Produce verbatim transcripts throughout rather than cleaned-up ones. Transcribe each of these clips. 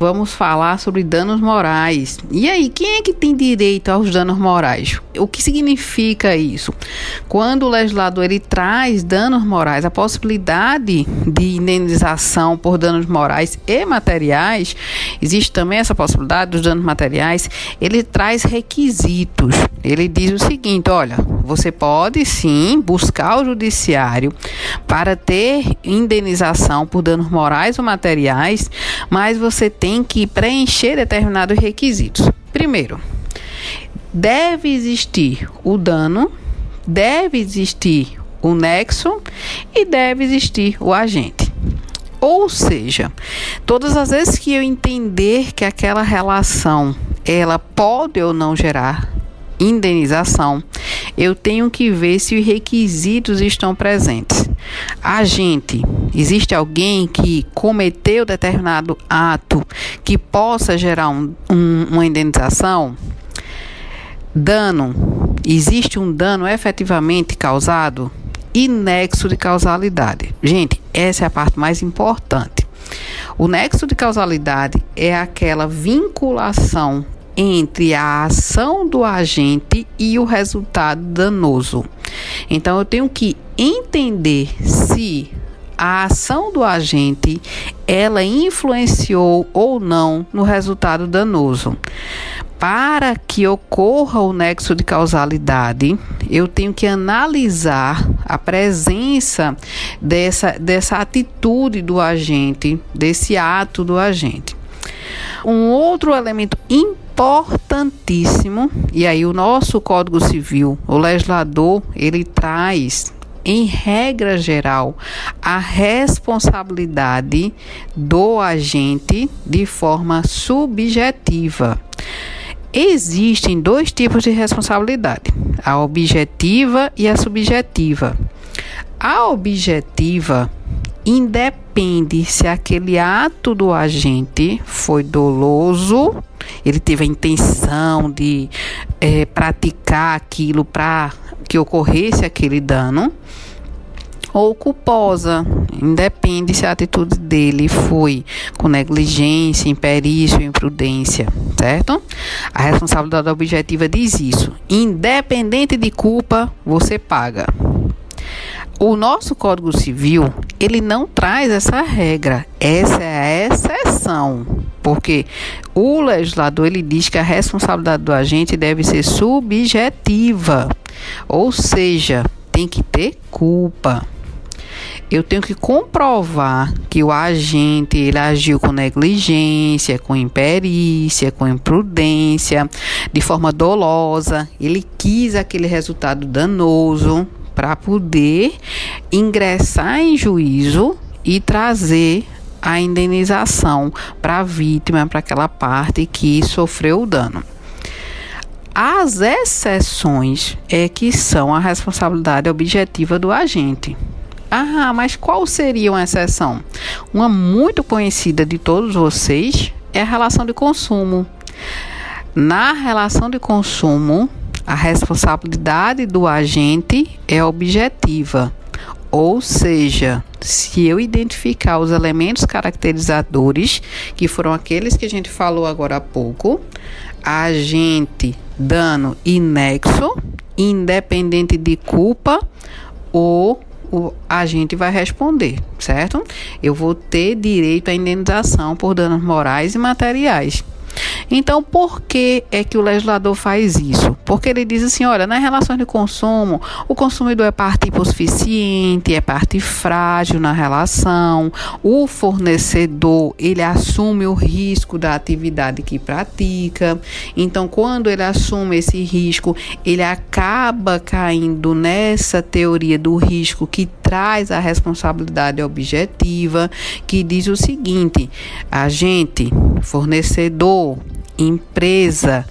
Vamos falar sobre danos morais. E aí, quem é que tem direito aos danos morais? O que significa isso? Quando o legislador ele traz danos morais, a possibilidade de indenização por danos morais e materiais, existe também essa possibilidade dos danos materiais, ele traz requisitos. Ele diz o seguinte, olha, você pode sim buscar o judiciário para ter indenização por danos morais ou materiais, mas você tem que preencher determinados requisitos. Primeiro, deve existir o dano, deve existir o nexo e deve existir o agente. Ou seja, todas as vezes que eu entender que aquela relação ela pode ou não gerar indenização, eu tenho que ver se os requisitos estão presentes. Agente, existe alguém que cometeu determinado ato que possa gerar um, um, uma indenização? Dano, existe um dano efetivamente causado? E nexo de causalidade. Gente, essa é a parte mais importante. O nexo de causalidade é aquela vinculação entre a ação do agente e o resultado danoso. Então, eu tenho que entender se a ação do agente ela influenciou ou não no resultado danoso. Para que ocorra o nexo de causalidade, eu tenho que analisar a presença dessa, dessa atitude do agente, desse ato do agente. Um outro elemento importantíssimo, e aí o nosso Código Civil, o legislador, ele traz, em regra geral, a responsabilidade do agente de forma subjetiva. Existem dois tipos de responsabilidade, a objetiva e a subjetiva. A objetiva independe se aquele ato do agente foi doloso, ele teve a intenção de é, praticar aquilo para que ocorresse aquele dano, ou culposa, independe se a atitude dele foi com negligência, imperícia ou imprudência, certo? A responsabilidade objetiva diz isso, independente de culpa, você paga. O nosso Código Civil, ele não traz essa regra, essa é a exceção, porque o legislador ele diz que a responsabilidade do agente deve ser subjetiva, ou seja, tem que ter culpa. Eu tenho que comprovar que o agente ele agiu com negligência, com imperícia, com imprudência, de forma dolosa, ele quis aquele resultado danoso, para poder ingressar em juízo e trazer a indenização para a vítima, para aquela parte que sofreu o dano. As exceções é que são a responsabilidade objetiva do agente. Ah, mas qual seria uma exceção? Uma muito conhecida de todos vocês é a relação de consumo. Na relação de consumo, a responsabilidade do agente é objetiva, ou seja, se eu identificar os elementos caracterizadores, que foram aqueles que a gente falou agora há pouco, agente, dano e nexo, independente de culpa, ou o agente vai responder, certo? Eu vou ter direito à indenização por danos morais e materiais. Então, por que é que o legislador faz isso? Porque ele diz assim, olha, nas relações de consumo, o consumidor é parte hipossuficiente, é parte frágil na relação, o fornecedor, ele assume o risco da atividade que pratica, então quando ele assume esse risco, ele acaba caindo nessa teoria do risco que traz a responsabilidade objetiva, que diz o seguinte, agente, fornecedor, empresa,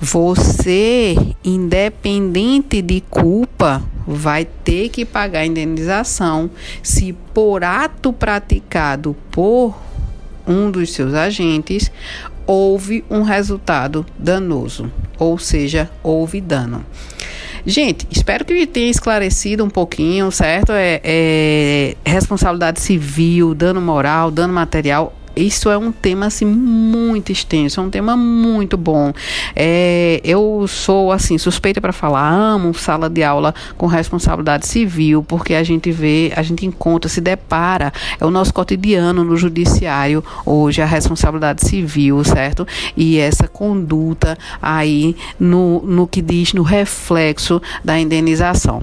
você, independente de culpa, vai ter que pagar a indenização se por ato praticado por um dos seus agentes houve um resultado danoso, ou seja, houve dano. Gente, espero que tenha esclarecido um pouquinho, certo? É, é responsabilidade civil, dano moral, dano material. Isso é um tema assim muito extenso, é um tema muito bom. É, eu sou assim suspeita para falar, amo sala de aula com responsabilidade civil, porque a gente vê, a gente encontra, se depara, é o nosso cotidiano no judiciário hoje a responsabilidade civil, certo? E essa conduta aí no, no que diz no reflexo da indenização.